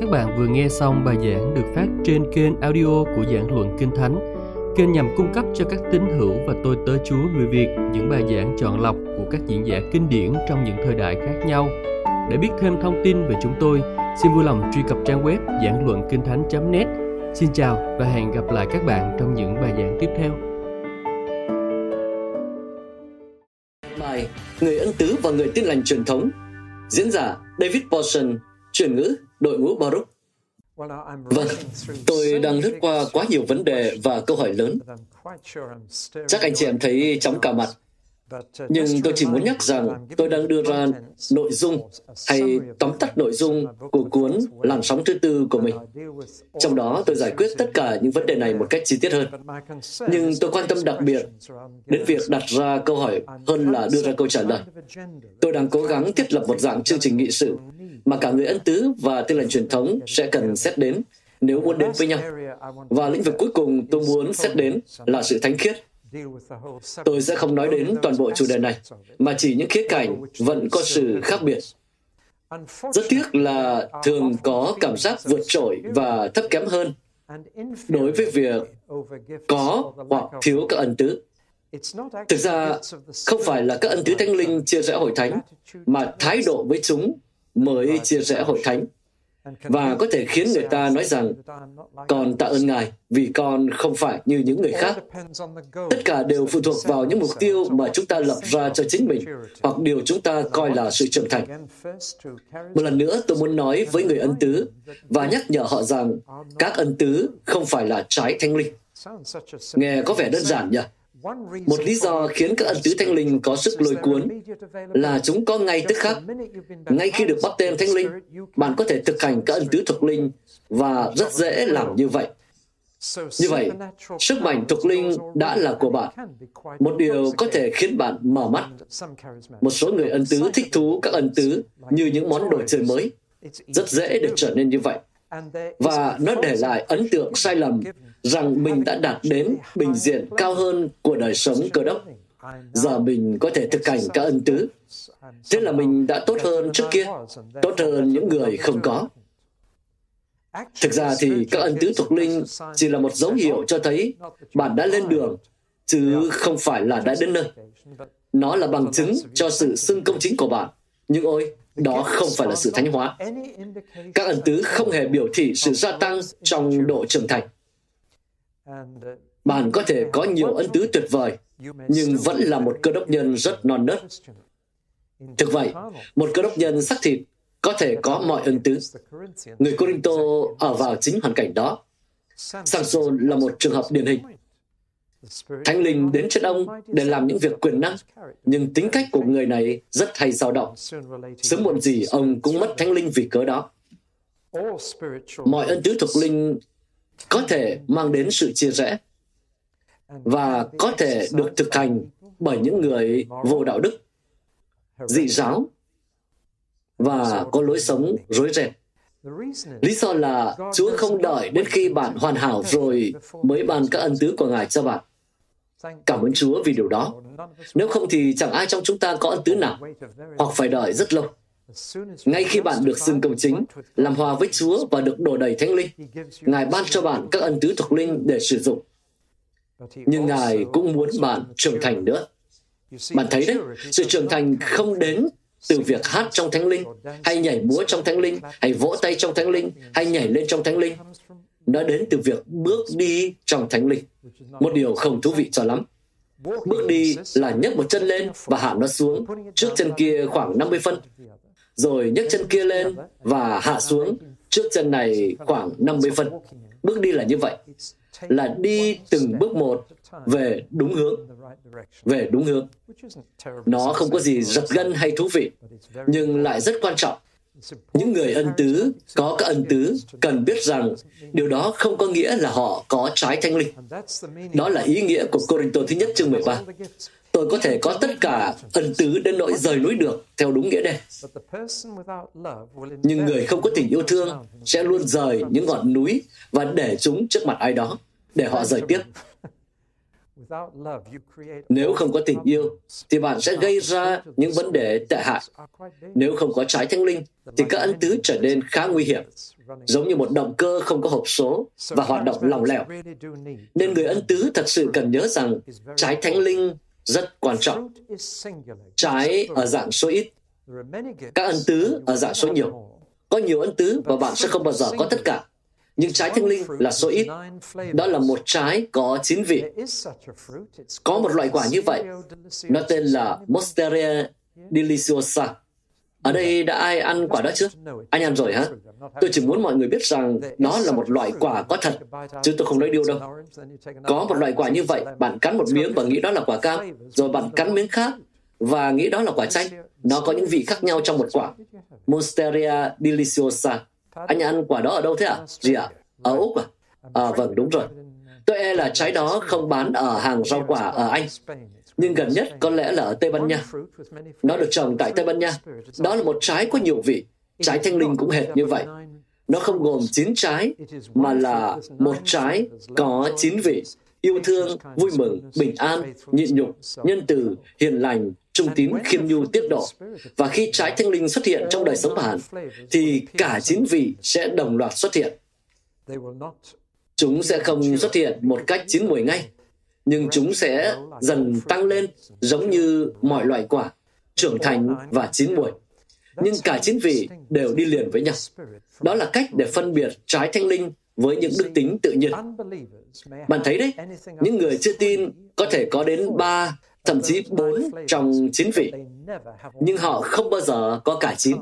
Các bạn vừa nghe xong bài giảng được phát trên kênh audio của Giảng Luận Kinh Thánh, kênh nhằm cung cấp cho các tín hữu và tôi tớ Chúa người Việt những bài giảng chọn lọc của các diễn giả kinh điển trong những thời đại khác nhau. Để biết thêm thông tin về chúng tôi, xin vui lòng truy cập trang web giangluankinhthanh.net. Xin chào và hẹn gặp lại các bạn trong những bài giảng tiếp theo. Bài Người ân tứ và người tin lành truyền thống. Diễn giả David Poulsen, chuyển ngữ đội ngũ Baruch. Vâng, tôi đang lướt qua quá nhiều vấn đề và câu hỏi lớn. Chắc anh chị em thấy chóng cả mặt. Nhưng tôi chỉ muốn nhắc rằng tôi đang đưa ra nội dung hay tóm tắt nội dung của cuốn Làn sóng thứ tư của mình. Trong đó tôi giải quyết tất cả những vấn đề này một cách chi tiết hơn. Nhưng tôi quan tâm đặc biệt đến việc đặt ra câu hỏi hơn là đưa ra câu trả lời. Tôi đang cố gắng thiết lập một dạng chương trình nghị sự mà cả người ân tứ và tin lành truyền thống sẽ cần xét đến nếu muốn đến với nhau. Và lĩnh vực cuối cùng tôi muốn xét đến là sự thánh khiết. Tôi sẽ không nói đến toàn bộ chủ đề này, mà chỉ những khía cạnh vẫn có sự khác biệt. Rất tiếc là thường có cảm giác vượt trội và thấp kém hơn đối với việc có hoặc thiếu các ân tứ. Thực ra, không phải là các ân tứ thánh linh chia rẽ hội thánh, mà thái độ với chúng mới chia rẽ hội thánh, và có thể khiến người ta nói rằng con tạ ơn Ngài vì con không phải như những người khác. Tất cả đều phụ thuộc vào những mục tiêu mà chúng ta lập ra cho chính mình hoặc điều chúng ta coi là sự trưởng thành. Một lần nữa, tôi muốn nói với người ân tứ và nhắc nhở họ rằng các ân tứ không phải là trái thánh linh. Nghe có vẻ đơn giản nhỉ? Một lý do khiến các ân tứ thánh linh có sức lôi cuốn là chúng có ngay tức khắc. Ngay khi được báp têm thánh linh, bạn có thể thực hành các ân tứ thuộc linh và rất dễ làm như vậy. Như vậy, sức mạnh thuộc linh đã là của bạn, một điều có thể khiến bạn mở mắt. Một số người ân tứ thích thú các ân tứ như những món đồ chơi mới. Rất dễ để trở nên như vậy. Và nó để lại ấn tượng sai lầm rằng mình đã đạt đến bình diện cao hơn của đời sống Cơ Đốc. Giờ mình có thể thực hành các ân tứ. Thế là mình đã tốt hơn trước kia, tốt hơn những người không có. Thực ra thì các ân tứ thuộc linh chỉ là một dấu hiệu cho thấy bạn đã lên đường, chứ không phải là đã đến nơi. Nó là bằng chứng cho sự xưng công chính của bạn. Nhưng ôi, đó không phải là sự thánh hóa. Các ân tứ không hề biểu thị sự gia tăng trong độ trưởng thành. Bạn có thể có nhiều ân tứ tuyệt vời, nhưng vẫn là một Cơ Đốc nhân rất non nớt. Thực vậy, một Cơ Đốc nhân xác thịt có thể có mọi ân tứ. Người Cô-rinh-tô ở vào chính hoàn cảnh đó. Samson là một trường hợp điển hình. Thánh linh đến trên ông để làm những việc quyền năng, nhưng tính cách của người này rất hay dao động. Sớm muộn gì ông cũng mất thánh linh vì cớ đó. Mọi ân tứ thuộc linh có thể mang đến sự chia rẽ và có thể được thực hành bởi những người vô đạo đức, dị giáo và có lối sống rối ren. Lý do là Chúa không đợi đến khi bạn hoàn hảo rồi mới ban các ân tứ của Ngài cho bạn. Cảm ơn Chúa vì điều đó. Nếu không thì chẳng ai trong chúng ta có ân tứ nào, hoặc phải đợi rất lâu. Ngay khi bạn được xưng công chính, làm hòa với Chúa và được đổ đầy thánh linh, Ngài ban cho bạn các ân tứ thuộc linh để sử dụng. Nhưng Ngài cũng muốn bạn trưởng thành nữa. Bạn thấy đấy, sự trưởng thành không đến từ việc hát trong thánh linh, hay nhảy múa trong thánh linh, hay vỗ tay trong thánh linh, hay nhảy lên trong thánh linh. Nó đến từ việc bước đi trong thánh linh, một điều không thú vị cho lắm. Bước đi là nhấc một chân lên và hạ nó xuống, trước chân kia khoảng 50 phân, rồi nhấc chân kia lên và hạ xuống, trước chân này khoảng 50 phân. Bước đi là như vậy, là đi từng bước một về đúng hướng, Nó không có gì giật gân hay thú vị, nhưng lại rất quan trọng. Những người ân tứ, có các ân tứ, cần biết rằng điều đó không có nghĩa là họ có trái thánh linh. Đó là ý nghĩa của Cô-rinh-tô thứ nhất chương 13. Tôi có thể có tất cả ân tứ đến nỗi rời núi được, theo đúng nghĩa đen. Nhưng người không có tình yêu thương sẽ luôn rời những ngọn núi và để chúng trước mặt ai đó, để họ rời tiếp. Nếu không có tình yêu, thì bạn sẽ gây ra những vấn đề tệ hại. Nếu không có trái thánh linh, thì các ân tứ trở nên khá nguy hiểm, giống như một động cơ không có hộp số và hoạt động lỏng lẻo. Nên người ân tứ thật sự cần nhớ rằng trái thánh linh rất quan trọng. Trái ở dạng số ít, các ân tứ ở dạng số nhiều. Có nhiều ân tứ và bạn sẽ không bao giờ có tất cả. Nhưng trái thánh linh là số ít. Đó là một trái có 9 vị. Có một loại quả như vậy. Nó tên là Monstera Deliciosa. Ở đây đã ai ăn quả đó chưa? Anh ăn rồi hả? Tôi chỉ muốn mọi người biết rằng nó là một loại quả có thật, chứ tôi không nói điêu đâu. Có một loại quả như vậy, bạn cắn một miếng và nghĩ đó là quả cam, rồi bạn cắn miếng khác và nghĩ đó là quả chanh. Nó có những vị khác nhau trong một quả. Monstera Deliciosa. Anh ăn quả đó ở đâu thế ạ? Gì ạ? Ở Úc à? Vâng, đúng rồi. Tôi e là trái đó không bán ở hàng rau quả ở Anh, nhưng gần nhất có lẽ là ở Tây Ban Nha. Nó được trồng tại Tây Ban Nha. Đó là một trái có nhiều vị. Trái thanh linh cũng hệt như vậy. Nó không gồm 9 trái, mà là một trái có 9 vị. Yêu thương, vui mừng, bình an, nhịn nhục, nhân từ, hiền lành, trung tín, khiêm nhu, tiết độ. Và khi trái thánh linh xuất hiện trong đời sống bạn, thì cả 9 vị sẽ đồng loạt xuất hiện. Chúng sẽ không xuất hiện một cách chín muồi ngay, nhưng chúng sẽ dần tăng lên giống như mọi loại quả, trưởng thành và chín muồi. Nhưng cả 9 vị đều đi liền với nhau. Đó là cách để phân biệt trái thánh linh với những đức tính tự nhiên. Bạn thấy đấy, những người chưa tin có thể có đến 3, thậm chí 4 trong 9 vị, nhưng họ không bao giờ có cả 9.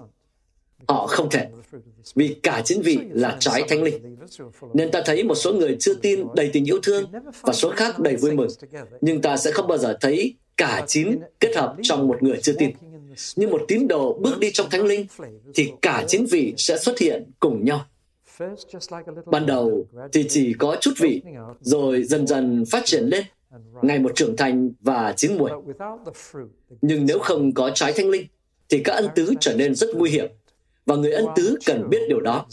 Họ không thể, vì cả 9 vị là trái thánh linh. Nên ta thấy một số người chưa tin đầy tình yêu thương và số khác đầy vui mừng, nhưng ta sẽ không bao giờ thấy cả 9 kết hợp trong một người chưa tin. Như một tín đồ bước đi trong thánh linh, thì cả 9 vị sẽ xuất hiện cùng nhau. Ban đầu thì chỉ có chút vị, rồi dần dần phát triển lên, ngày một trưởng thành và chín muồi. Nhưng nếu không có trái thánh linh, thì các ân tứ trở nên rất nguy hiểm, và người ân tứ cần biết điều đó.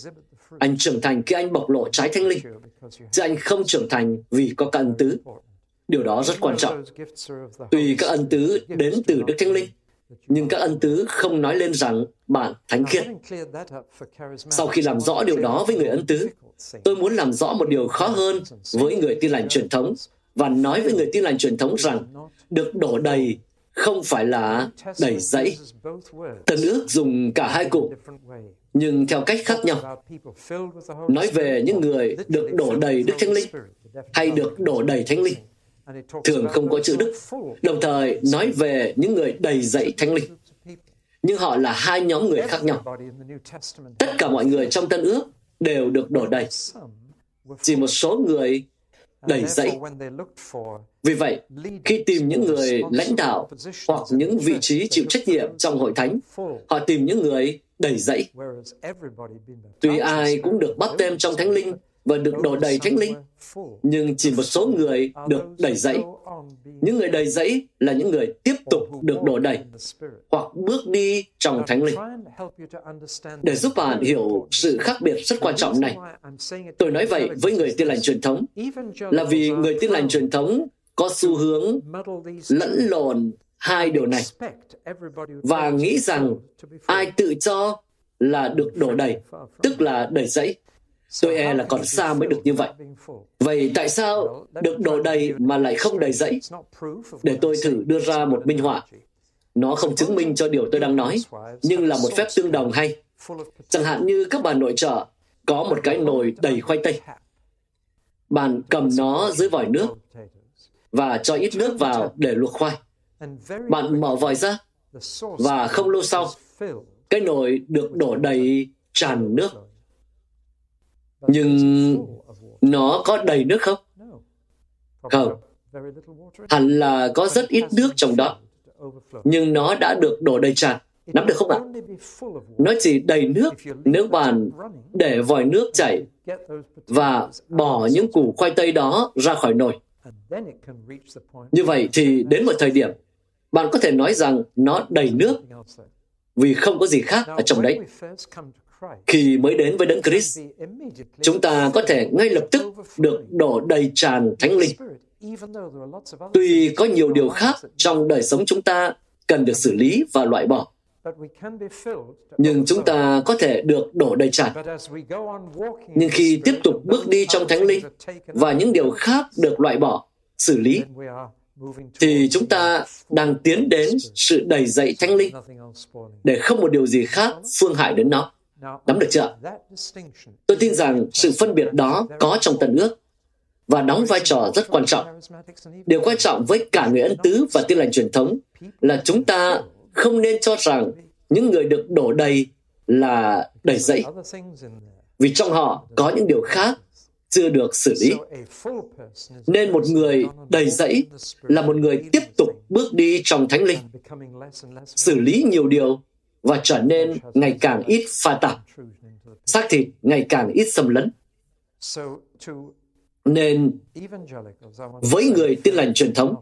Anh trưởng thành khi anh bộc lộ trái thánh linh, chứ anh không trưởng thành vì có các ân tứ. Điều đó rất quan trọng. Tuy các ân tứ đến từ Đức Thánh Linh, nhưng các ân tứ không nói lên rằng bạn thánh khiết. Sau khi làm rõ điều đó với người ân tứ, tôi muốn làm rõ một điều khó hơn với người tin lành truyền thống và nói với người tin lành truyền thống rằng được đổ đầy không phải là đầy dẫy. Tân Ước dùng cả hai cụm, nhưng theo cách khác nhau. Nói về những người được đổ đầy Đức Thánh Linh hay được đổ đầy Thánh Linh, thường không có chữ Đức, đồng thời nói về những người đầy dẫy Thánh Linh. Nhưng họ là hai nhóm người khác nhau. Tất cả mọi người trong Tân Ước đều được đổ đầy. Chỉ một số người đầy dẫy. Vì vậy, khi tìm những người lãnh đạo hoặc những vị trí chịu trách nhiệm trong hội thánh, họ tìm những người đầy dẫy. Tuy ai cũng được báp têm trong Thánh Linh và được đổ đầy Thánh Linh, nhưng chỉ một số người được đầy dẫy. Những người đầy dẫy là những người tiếp tục được đổ đầy hoặc bước đi trong Thánh Linh. Để giúp bạn hiểu sự khác biệt rất quan trọng này, tôi nói vậy với người tin lành truyền thống là vì người tin lành truyền thống có xu hướng lẫn lộn hai điều này và nghĩ rằng ai tự cho là được đổ đầy, tức là đầy dẫy. Tôi e là còn xa mới được như vậy. Vậy tại sao được đổ đầy mà lại không đầy dẫy? Để tôi thử đưa ra một minh họa. Nó không chứng minh cho điều tôi đang nói, nhưng là một phép tương đồng hay. Chẳng hạn như các bà nội trợ có một cái nồi đầy khoai tây. Bạn cầm nó dưới vòi nước và cho ít nước vào để luộc khoai. Bạn mở vòi ra và không lâu sau, cái nồi được đổ đầy tràn nước. Nhưng nó có đầy nước không? Không. Hẳn là có rất ít nước trong đó, nhưng nó đã được đổ đầy tràn. Nắm được không ạ? Nó chỉ đầy nước nếu bạn để vòi nước chảy và bỏ những củ khoai tây đó ra khỏi nồi. Như vậy thì đến một thời điểm, bạn có thể nói rằng nó đầy nước vì không có gì khác ở trong đấy. Khi mới đến với Đấng Christ, chúng ta có thể ngay lập tức được đổ đầy tràn Thánh Linh. Tuy có nhiều điều khác trong đời sống chúng ta cần được xử lý và loại bỏ, nhưng chúng ta có thể được đổ đầy tràn. Nhưng khi tiếp tục bước đi trong Thánh Linh và những điều khác được loại bỏ, xử lý, thì chúng ta đang tiến đến sự đầy dậy Thánh Linh để không một điều gì khác phương hại đến nó. Nắm được chưa? Tôi tin rằng sự phân biệt đó có trong Tân Ước và đóng vai trò rất quan trọng. Điều quan trọng với cả người ân tứ và tin lành truyền thống là chúng ta không nên cho rằng những người được đổ đầy là đầy dẫy, vì trong họ có những điều khác chưa được xử lý. Nên một người đầy dẫy là một người tiếp tục bước đi trong Thánh Linh, xử lý nhiều điều và trở nên ngày càng ít pha tạp, xác thịt ngày càng ít xâm lấn. Nên, với người tin lành truyền thống,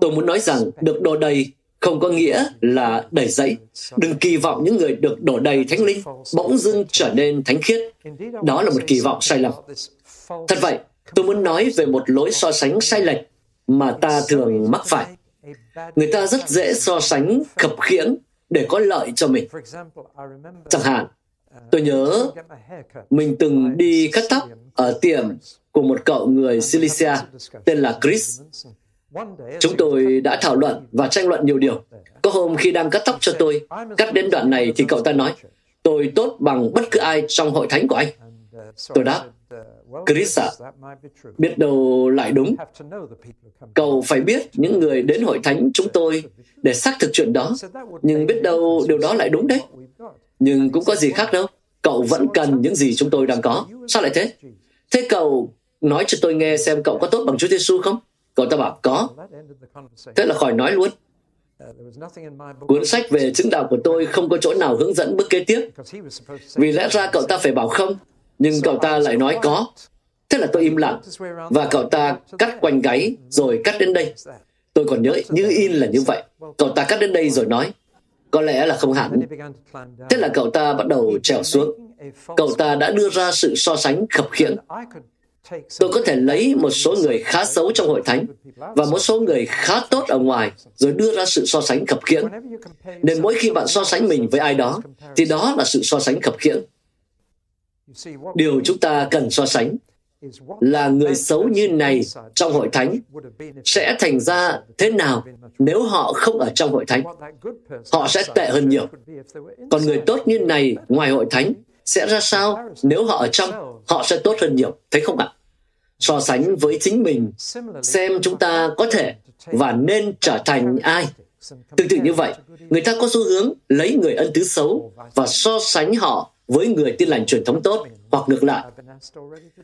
tôi muốn nói rằng được đổ đầy không có nghĩa là đầy dẫy. Đừng kỳ vọng những người được đổ đầy Thánh Linh bỗng dưng trở nên thánh khiết. Đó là một kỳ vọng sai lầm. Thật vậy, tôi muốn nói về một lối so sánh sai lệch mà ta thường mắc phải. Người ta rất dễ so sánh khập khiễng để có lợi cho mình. Chẳng hạn, tôi nhớ mình từng đi cắt tóc ở tiệm của một cậu người Silicia tên là Chris. Chúng tôi đã thảo luận và tranh luận nhiều điều. Có hôm khi đang cắt tóc cho tôi, cắt đến đoạn này thì cậu ta nói, tôi tốt bằng bất cứ ai trong hội thánh của anh. Tôi đáp, Chris ạ, biết đâu lại đúng. Cậu phải biết những người đến hội thánh chúng tôi để xác thực chuyện đó, nhưng biết đâu điều đó lại đúng đấy. Nhưng cũng có gì khác đâu, cậu vẫn cần những gì chúng tôi đang có. Sao lại thế? Thế cậu nói cho tôi nghe xem cậu có tốt bằng Chúa Giêsu không? Cậu ta bảo có. Thế là khỏi nói luôn. Cuốn sách về chứng đạo của tôi không có chỗ nào hướng dẫn bước kế tiếp, vì lẽ ra cậu ta phải bảo không, nhưng cậu ta lại nói có. Thế là tôi im lặng, và cậu ta cắt quanh gáy rồi cắt đến đây. Tôi còn nhớ như in là như vậy. Cậu ta cắt đến đây rồi nói, có lẽ là không hẳn. Thế là cậu ta bắt đầu trèo xuống. Cậu ta đã đưa ra sự so sánh khập khiễng. Tôi có thể lấy một số người khá xấu trong hội thánh và một số người khá tốt ở ngoài rồi đưa ra sự so sánh khập khiễng. Nên mỗi khi bạn so sánh mình với ai đó, thì đó là sự so sánh khập khiễng. Điều chúng ta cần so sánh là người xấu như này trong hội thánh sẽ thành ra thế nào nếu họ không ở trong hội thánh. Họ sẽ tệ hơn nhiều. Còn người tốt như này ngoài hội thánh sẽ ra sao nếu họ ở trong? Họ sẽ tốt hơn nhiều, thấy không ạ? So sánh với chính mình, xem chúng ta có thể và nên trở thành ai. Tương tự như vậy, người ta có xu hướng lấy người ân tứ xấu và so sánh họ với người tin lành truyền thống tốt, hoặc ngược lại.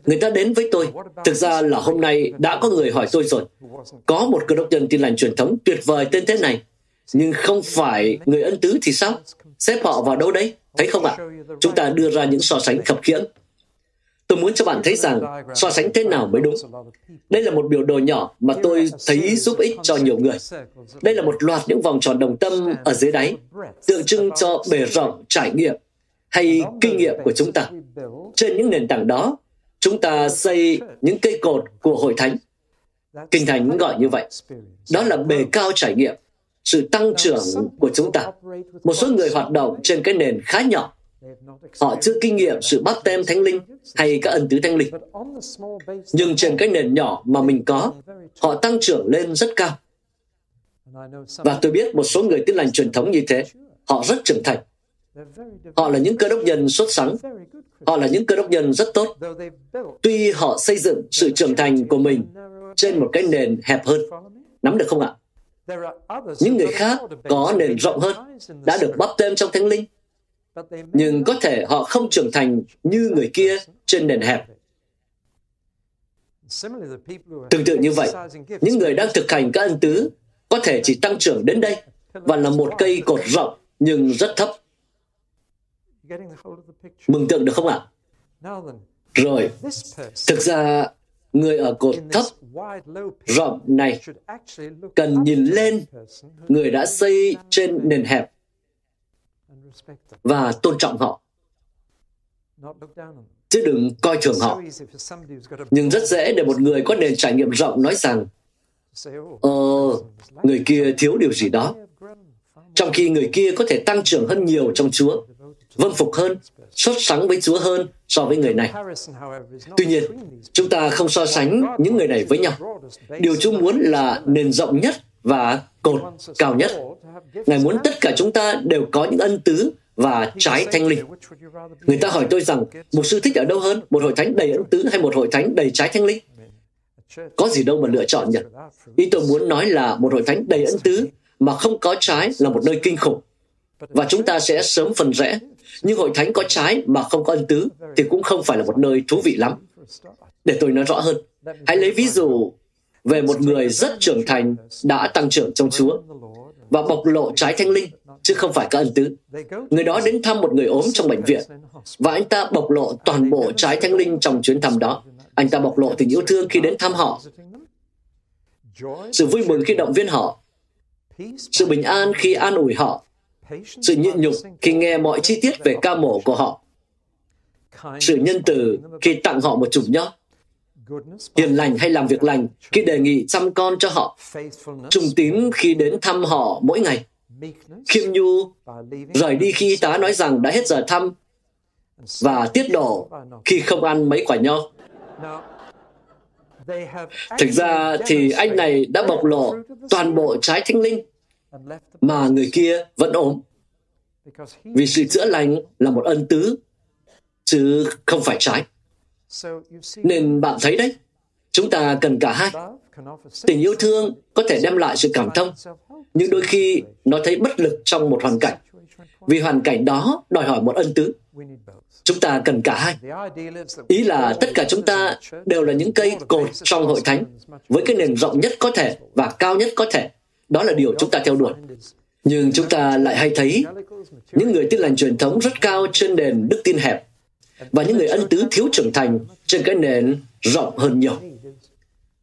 Người ta đến với tôi, thực ra là hôm nay đã có người hỏi tôi rồi, có một cơ đốc nhân tin lành truyền thống tuyệt vời tên thế này, nhưng không phải người ân tứ thì sao? Xếp họ vào đâu đấy? Thấy không ạ? Chúng ta đưa ra những so sánh khập khiễng. Tôi muốn cho bạn thấy rằng so sánh thế nào mới đúng. Đây là một biểu đồ nhỏ mà tôi thấy giúp ích cho nhiều người. Đây là một loạt những vòng tròn đồng tâm ở dưới đáy, tượng trưng cho bề rộng trải nghiệm hay kinh nghiệm của chúng ta. Trên những nền tảng đó, chúng ta xây những cây cột của hội thánh. Kinh Thánh gọi như vậy. Đó là bề cao trải nghiệm, sự tăng trưởng của chúng ta. Một số người hoạt động trên cái nền khá nhỏ. Họ chưa kinh nghiệm sự báp têm Thánh Linh hay các ân tứ Thánh Linh. Nhưng trên cái nền nhỏ mà mình có, họ tăng trưởng lên rất cao. Và tôi biết một số người tin lành truyền thống như thế, họ rất trưởng thành. Họ là những cơ đốc nhân xuất sắc. Họ là những cơ đốc nhân rất tốt. Tuy họ xây dựng sự trưởng thành của mình trên một cái nền hẹp hơn. Nắm được không ạ? Những người khác có nền rộng hơn, đã được báp têm trong Thánh Linh, nhưng có thể họ không trưởng thành như người kia trên nền hẹp. Tương tự như vậy, những người đang thực hành các ân tứ có thể chỉ tăng trưởng đến đây và là một cây cột rộng nhưng rất thấp. Mường tượng được không ạ? Rồi, thực ra người ở cột thấp, rộng này cần nhìn lên người đã xây trên nền hẹp và tôn trọng họ. chứ đừng coi thường họ. Nhưng rất dễ để một người có nền trải nghiệm rộng nói rằng người kia thiếu điều gì đó, trong khi người kia có thể tăng trưởng hơn nhiều trong Chúa, vâng phục hơn, sốt sắng với Chúa hơn so với người này. Tuy nhiên, chúng ta không so sánh những người này với nhau. Điều chúng muốn là nền rộng nhất và cột cao nhất. Ngài muốn tất cả chúng ta đều có những ân tứ và trái thanh linh. Người ta hỏi tôi rằng, mục sư thích ở đâu hơn, một hội thánh đầy ân tứ hay một hội thánh đầy trái thanh linh? Có gì đâu mà lựa chọn nhỉ? Ý tôi muốn nói là một hội thánh đầy ân tứ mà không có trái là một nơi kinh khủng, và chúng ta sẽ sớm phần rẽ. Nhưng hội thánh có trái mà không có ân tứ thì cũng không phải là một nơi thú vị lắm. Để tôi nói rõ hơn, hãy lấy ví dụ về một người rất trưởng thành đã tăng trưởng trong Chúa và bộc lộ trái thanh linh, chứ không phải các ân tứ. Người đó đến thăm một người ốm trong bệnh viện, và anh ta bộc lộ toàn bộ trái thanh linh trong chuyến thăm đó. Anh ta bộc lộ tình yêu thương khi đến thăm họ, sự vui mừng khi động viên họ, sự bình an khi an ủi họ, sự nhịn nhục khi nghe mọi chi tiết về ca mổ của họ, sự nhân từ khi tặng họ một chùm nho, hiền lành hay làm việc lành khi đề nghị chăm con cho họ, trung tín khi đến thăm họ mỗi ngày, khiêm nhu rời đi khi y tá nói rằng đã hết giờ thăm, và tiết độ khi không ăn mấy quả nho. Thực ra thì anh này đã bộc lộ toàn bộ trái thanh linh mà người kia vẫn ốm, vì sự chữa lành là một ân tứ chứ không phải trái. Nên bạn thấy đấy, chúng ta cần cả hai. Tình yêu thương có thể đem lại sự cảm thông, nhưng đôi khi nó thấy bất lực trong một hoàn cảnh, vì hoàn cảnh đó đòi hỏi một ân tứ. Chúng ta cần cả hai. Ý là tất cả chúng ta đều là những cây cột trong hội thánh, với cái nền rộng nhất có thể và cao nhất có thể. Đó là điều chúng ta theo đuổi. Nhưng chúng ta lại hay thấy những người tin lành truyền thống rất cao trên nền đức tin hẹp, và những người ân tứ thiếu trưởng thành trên cái nền rộng hơn nhiều.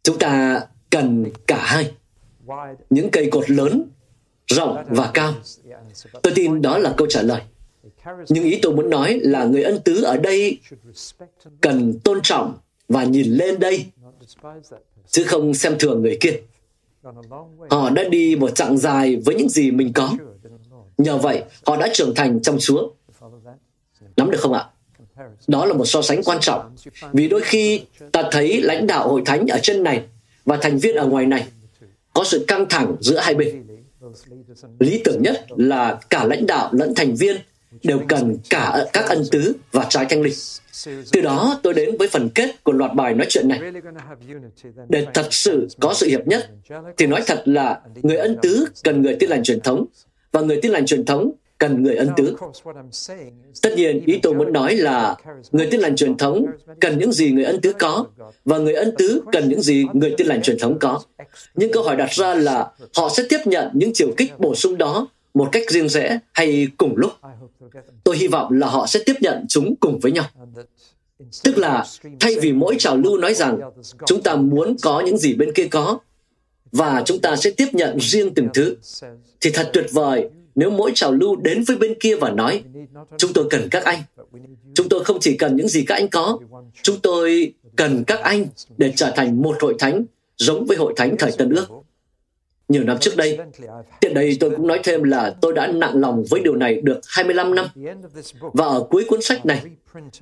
Chúng ta cần cả hai, những cây cột lớn, rộng và cao. Tôi tin đó là câu trả lời. Nhưng ý tôi muốn nói là người ân tứ ở đây cần tôn trọng và nhìn lên đây, chứ không xem thường người kia. Họ đã đi một chặng dài với những gì mình có. Nhờ vậy, họ đã trưởng thành trong Chúa. Nắm được không ạ? Đó là một so sánh quan trọng, vì đôi khi ta thấy lãnh đạo hội thánh ở trên này và thành viên ở ngoài này có sự căng thẳng giữa hai bên. Lý tưởng nhất là cả lãnh đạo lẫn thành viên đều cần cả các ân tứ và trái thanh linh. Từ đó tôi đến với phần kết của loạt bài nói chuyện này. Để thật sự có sự hiệp nhất, thì nói thật là người ân tứ cần người tin lành truyền thống, và người tin lành truyền thống cần người ân tứ. Tất nhiên, ý tôi muốn nói là người tin lành truyền thống cần những gì người ân tứ có, và người ân tứ cần những gì người tin lành truyền thống có. Nhưng câu hỏi đặt ra là họ sẽ tiếp nhận những chiều kích bổ sung đó một cách riêng rẽ hay cùng lúc. Tôi hy vọng là họ sẽ tiếp nhận chúng cùng với nhau. Tức là thay vì mỗi trào lưu nói rằng chúng ta muốn có những gì bên kia có và chúng ta sẽ tiếp nhận riêng từng thứ, thì thật tuyệt vời nếu mỗi trào lưu đến với bên kia và nói chúng tôi cần các anh. Chúng tôi không chỉ cần những gì các anh có, chúng tôi cần các anh để trở thành một hội thánh giống với hội thánh thời Tân Ước. Nhiều năm trước đây, tiện đây tôi cũng nói thêm là tôi đã nặng lòng với điều này được 25 năm. Và ở cuối cuốn sách này,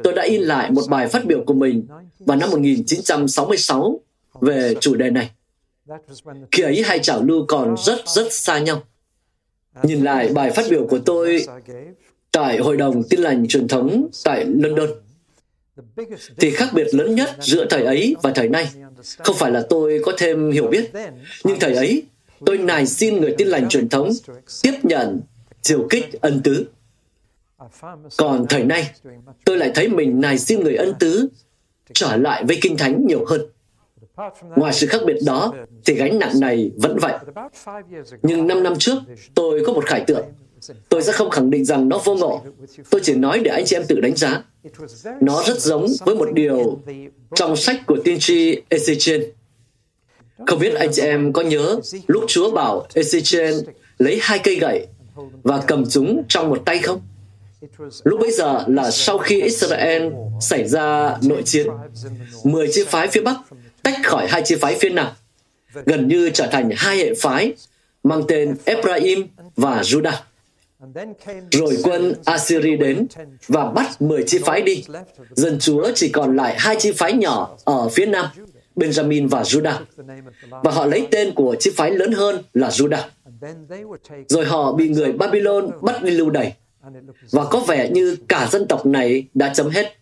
tôi đã in lại một bài phát biểu của mình vào năm 1966 về chủ đề này. Khi ấy hai trào lưu còn rất xa nhau. Nhìn lại bài phát biểu của tôi tại Hội đồng Tin lành Truyền thống tại London, thì khác biệt lớn nhất giữa thời ấy và thời nay không phải là tôi có thêm hiểu biết, nhưng thời ấy tôi nài xin người tin lành truyền thống tiếp nhận chiều kích ân tứ. Còn thời nay, tôi lại thấy mình nài xin người ân tứ trở lại với Kinh Thánh nhiều hơn. Ngoài sự khác biệt đó, thì gánh nặng này vẫn vậy. Nhưng 5 năm trước, tôi có một khải tượng. Tôi sẽ không khẳng định rằng nó vô ngộ. Tôi chỉ nói để anh chị em tự đánh giá. Nó rất giống với một điều trong sách của tiên tri Ezekiel. Không biết anh chị em có nhớ lúc Chúa bảo Ezekiel lấy hai cây gậy và cầm chúng trong một tay không? Lúc bấy giờ là sau khi Israel xảy ra nội chiến, 10 chi phái phía Bắc tách khỏi 2 chi phái phía Nam, gần như trở thành 2 hệ phái mang tên Ephraim và Judah. Rồi quân Assyri đến và bắt 10 chi phái đi. Dân Chúa chỉ còn lại 2 chi phái nhỏ ở phía Nam, Benjamin và Judah, và họ lấy tên của chi phái lớn hơn là Judah. Rồi họ bị người Babylon bắt đi lưu đày, và có vẻ như cả dân tộc này đã chấm hết.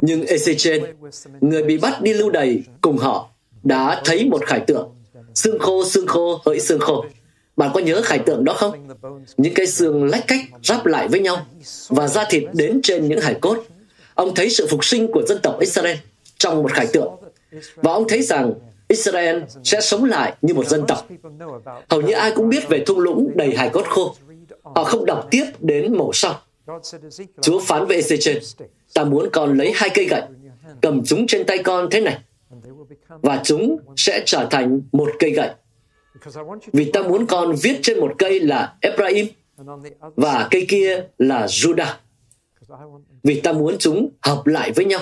Nhưng Ezekiel, người bị bắt đi lưu đày cùng họ, đã thấy một khải tượng, xương khô hỡi xương khô. Bạn có nhớ khải tượng đó không? Những cái xương lách cách ráp lại với nhau và da thịt đến trên những hài cốt. Ông thấy sự phục sinh của dân tộc Israel trong một khải tượng, và ông thấy rằng Israel sẽ sống lại như một dân tộc. Hầu như ai cũng biết về thung lũng đầy hài cốt khô. Họ không đọc tiếp đến mẩu sau. Chúa phán với Ezekiel, ta muốn con lấy 2 cây gậy, cầm chúng trên tay con thế này, và chúng sẽ trở thành một cây gậy. Vì ta muốn con viết trên một cây là Ephraim và cây kia là Judah. Vì ta muốn chúng hợp lại với nhau,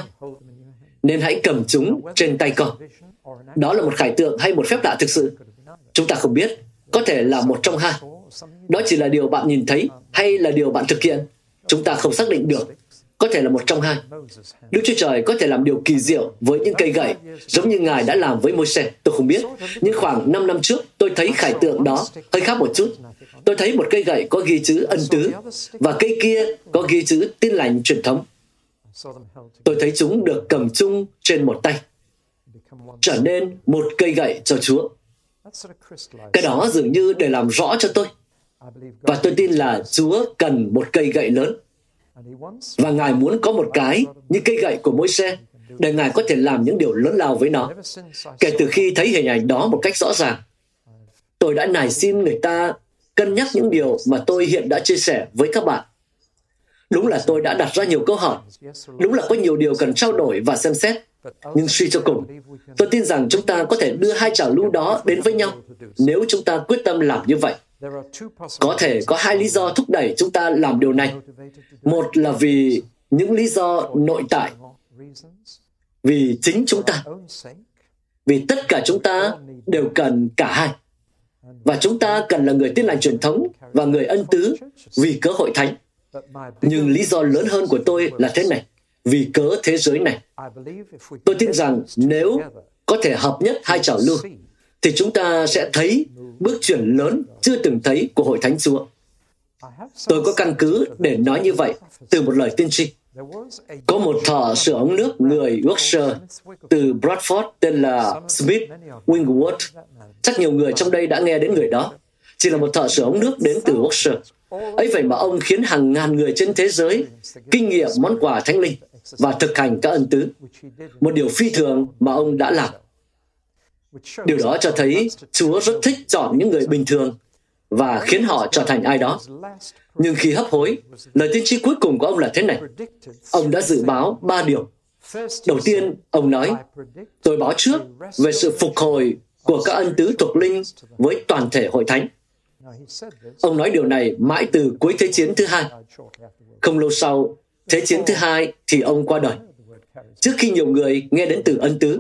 nên hãy cầm chúng trên tay con. Đó là một khải tượng hay một phép lạ thực sự? Chúng ta không biết, có thể là một trong hai. Đó chỉ là điều bạn nhìn thấy hay là điều bạn thực hiện? Chúng ta không xác định được. Có thể là một trong hai. Đức Chúa Trời có thể làm điều kỳ diệu với những cây gậy, giống như Ngài đã làm với Môi-se. Tôi không biết, nhưng khoảng 5 năm trước, tôi thấy khải tượng đó hơi khác một chút. Tôi thấy một cây gậy có ghi chữ ân tứ, và cây kia có ghi chữ tin lành truyền thống. Tôi thấy chúng được cầm chung trên một tay, trở nên một cây gậy cho Chúa. Cái đó dường như để làm rõ cho tôi. Và tôi tin là Chúa cần một cây gậy lớn. Và Ngài muốn có một cái như cây gậy của Môi-se để Ngài có thể làm những điều lớn lao với nó. Kể từ khi thấy hình ảnh đó một cách rõ ràng, tôi đã nài xin người ta cân nhắc những điều mà tôi hiện đã chia sẻ với các bạn. Đúng là tôi đã đặt ra nhiều câu hỏi. Đúng là có nhiều điều cần trao đổi và xem xét. Nhưng suy cho cùng, tôi tin rằng chúng ta có thể đưa hai trào lưu đó đến với nhau nếu chúng ta quyết tâm làm như vậy. Có thể có 2 lý do thúc đẩy chúng ta làm điều này. Một là vì những lý do nội tại, vì chính chúng ta, vì tất cả chúng ta đều cần cả hai. Và chúng ta cần là người tin lành truyền thống và người ân tứ vì cớ hội thánh. Nhưng lý do lớn hơn của tôi là thế này, vì cớ thế giới này. Tôi tin rằng nếu có thể hợp nhất hai trào lưu, thì chúng ta sẽ thấy bước chuyển lớn chưa từng thấy của Hội Thánh Chúa. Tôi có căn cứ để nói như vậy từ một lời tiên tri. Có một thợ sửa ống nước người Worcester từ Bradford tên là Smith Wingworth. Chắc nhiều người trong đây đã nghe đến người đó. Chỉ là một thợ sửa ống nước đến từ Worcester. Ấy vậy mà ông khiến hàng ngàn người trên thế giới kinh nghiệm món quà thánh linh và thực hành các ân tứ, một điều phi thường mà ông đã làm. Điều đó cho thấy Chúa rất thích chọn những người bình thường và khiến họ trở thành ai đó. Nhưng khi hấp hối, lời tiên tri cuối cùng của ông là thế này. Ông đã dự báo 3 điều. Đầu tiên, ông nói, tôi báo trước về sự phục hồi của các ân tứ thuộc linh với toàn thể hội thánh. Ông nói điều này mãi từ cuối Thế chiến thứ 2. Không lâu sau, Thế chiến thứ 2 thì ông qua đời. Trước khi nhiều người nghe đến từ ân tứ,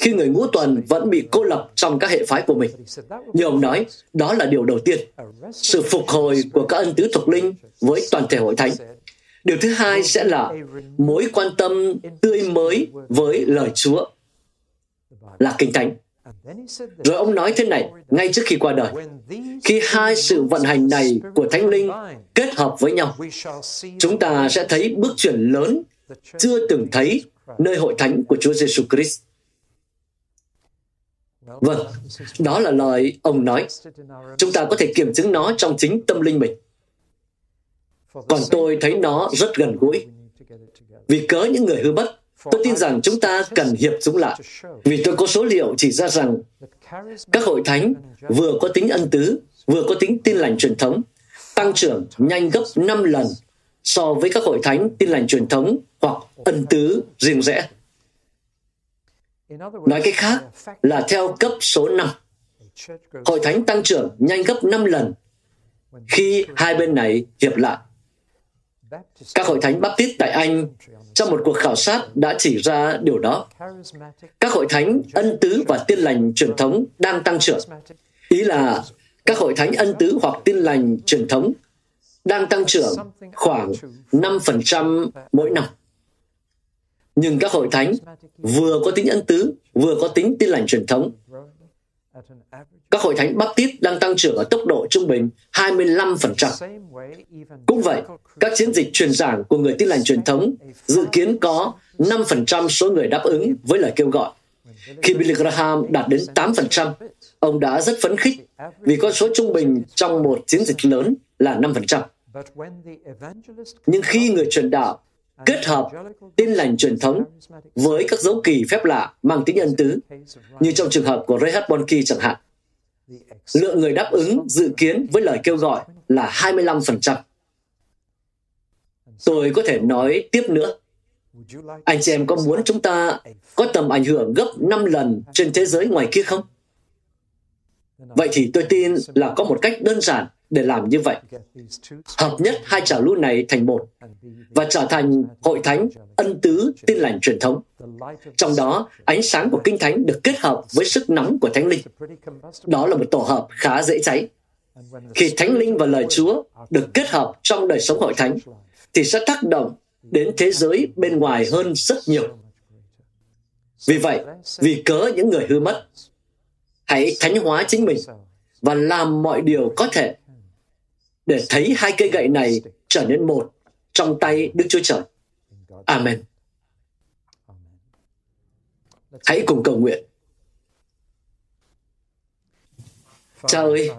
khi người ngũ tuần vẫn bị cô lập trong các hệ phái của mình. Nhưng ông nói, đó là điều đầu tiên, sự phục hồi của các ân tứ thuộc linh với toàn thể hội thánh. Điều thứ hai sẽ là mối quan tâm tươi mới với lời Chúa, là Kinh Thánh. Rồi ông nói thế này, ngay trước khi qua đời, khi hai sự vận hành này của Thánh Linh kết hợp với nhau, chúng ta sẽ thấy bước chuyển lớn chưa từng thấy nơi hội thánh của Chúa Giêsu Chris. Vâng, đó là lời ông nói. Chúng ta có thể kiểm chứng nó trong chính tâm linh mình. Còn tôi thấy nó rất gần gũi. Vì cớ những người hư bất, tôi tin rằng chúng ta cần hiệp chúng lại. Vì tôi có số liệu chỉ ra rằng các hội thánh vừa có tính ân tứ, vừa có tính tin lành truyền thống, tăng trưởng nhanh gấp 5 lần so với các hội thánh tin lành truyền thống hoặc ân tứ riêng rẽ. Nói cách khác là theo cấp số 5, hội thánh tăng trưởng nhanh gấp 5 lần khi hai bên này hiệp lại. Các hội thánh Baptist tại Anh trong một cuộc khảo sát đã chỉ ra điều đó. Các hội thánh ân tứ và tiên lành truyền thống đang tăng trưởng. Ý là các hội thánh ân tứ hoặc tiên lành truyền thống đang tăng trưởng khoảng 5% mỗi năm. Nhưng các hội thánh vừa có tính ân tứ, vừa có tính tin lành truyền thống. Các hội thánh Baptist đang tăng trưởng ở tốc độ trung bình 25%. Cũng vậy, các chiến dịch truyền giảng của người tin lành truyền thống dự kiến có 5% số người đáp ứng với lời kêu gọi. Khi Billy Graham đạt đến 8%, ông đã rất phấn khích vì con số trung bình trong một chiến dịch lớn là 5%. Nhưng khi người truyền đạo kết hợp tin lành truyền thống với các dấu kỳ phép lạ mang tính ân tứ, như trong trường hợp của Reinhard Bonnke chẳng hạn, lượng người đáp ứng dự kiến với lời kêu gọi là 25%. Tôi có thể nói tiếp nữa. Anh chị em có muốn chúng ta có tầm ảnh hưởng gấp 5 lần trên thế giới ngoài kia không? Vậy thì tôi tin là có một cách đơn giản để làm như vậy. Hợp nhất hai trào lưu này thành một và trở thành hội thánh ân tứ tin lành truyền thống. Trong đó, ánh sáng của Kinh Thánh được kết hợp với sức nóng của Thánh Linh. Đó là một tổ hợp khá dễ cháy. Khi Thánh Linh và lời Chúa được kết hợp trong đời sống hội thánh, thì sẽ tác động đến thế giới bên ngoài hơn rất nhiều. Vì vậy, vì cớ những người hư mất, hãy thánh hóa chính mình và làm mọi điều có thể để thấy hai cây gậy này trở nên một trong tay Đức Chúa Trời. Amen. Hãy cùng cầu nguyện. Cha ơi,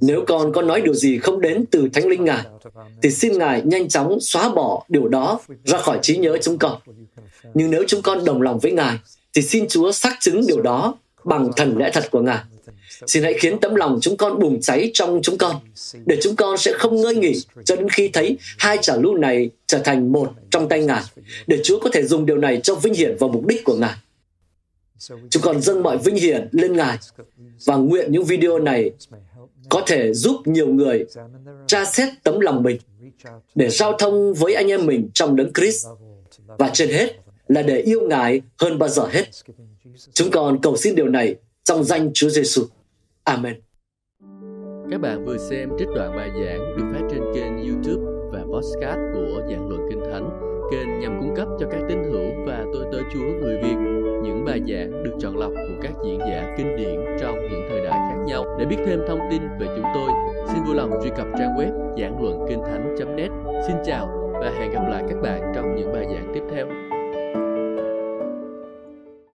nếu con có nói điều gì không đến từ Thánh Linh Ngài, thì xin Ngài nhanh chóng xóa bỏ điều đó ra khỏi trí nhớ chúng con. Nhưng nếu chúng con đồng lòng với Ngài, thì xin Chúa xác chứng điều đó bằng thần lẽ thật của Ngài. Xin hãy khiến tấm lòng chúng con bùng cháy trong chúng con, để chúng con sẽ không ngơi nghỉ cho đến khi thấy hai trào lưu này trở thành một trong tay Ngài, để Chúa có thể dùng điều này cho vinh hiển và mục đích của Ngài. Chúng con dâng mọi vinh hiển lên Ngài và nguyện những video này có thể giúp nhiều người tra xét tấm lòng mình để giao thông với anh em mình trong Đấng Christ, và trên hết là để yêu Ngài hơn bao giờ hết. Chúng con cầu xin điều này trong danh Chúa Giêsu. Amen. Các bạn vừa xem trích đoạn bài giảng được phát trên kênh YouTube và podcast của Giảng Luận Kinh Thánh, kênh nhằm cung cấp cho các tín hữu và tôi tớ Chúa người Việt những bài giảng được chọn lọc của các diễn giả kinh điển trong những thời đại khác nhau. Để biết thêm thông tin về chúng tôi, xin vui lòng truy cập trang web giangluankinhthanh.net. Xin chào và hẹn gặp lại các bạn trong những bài giảng tiếp theo.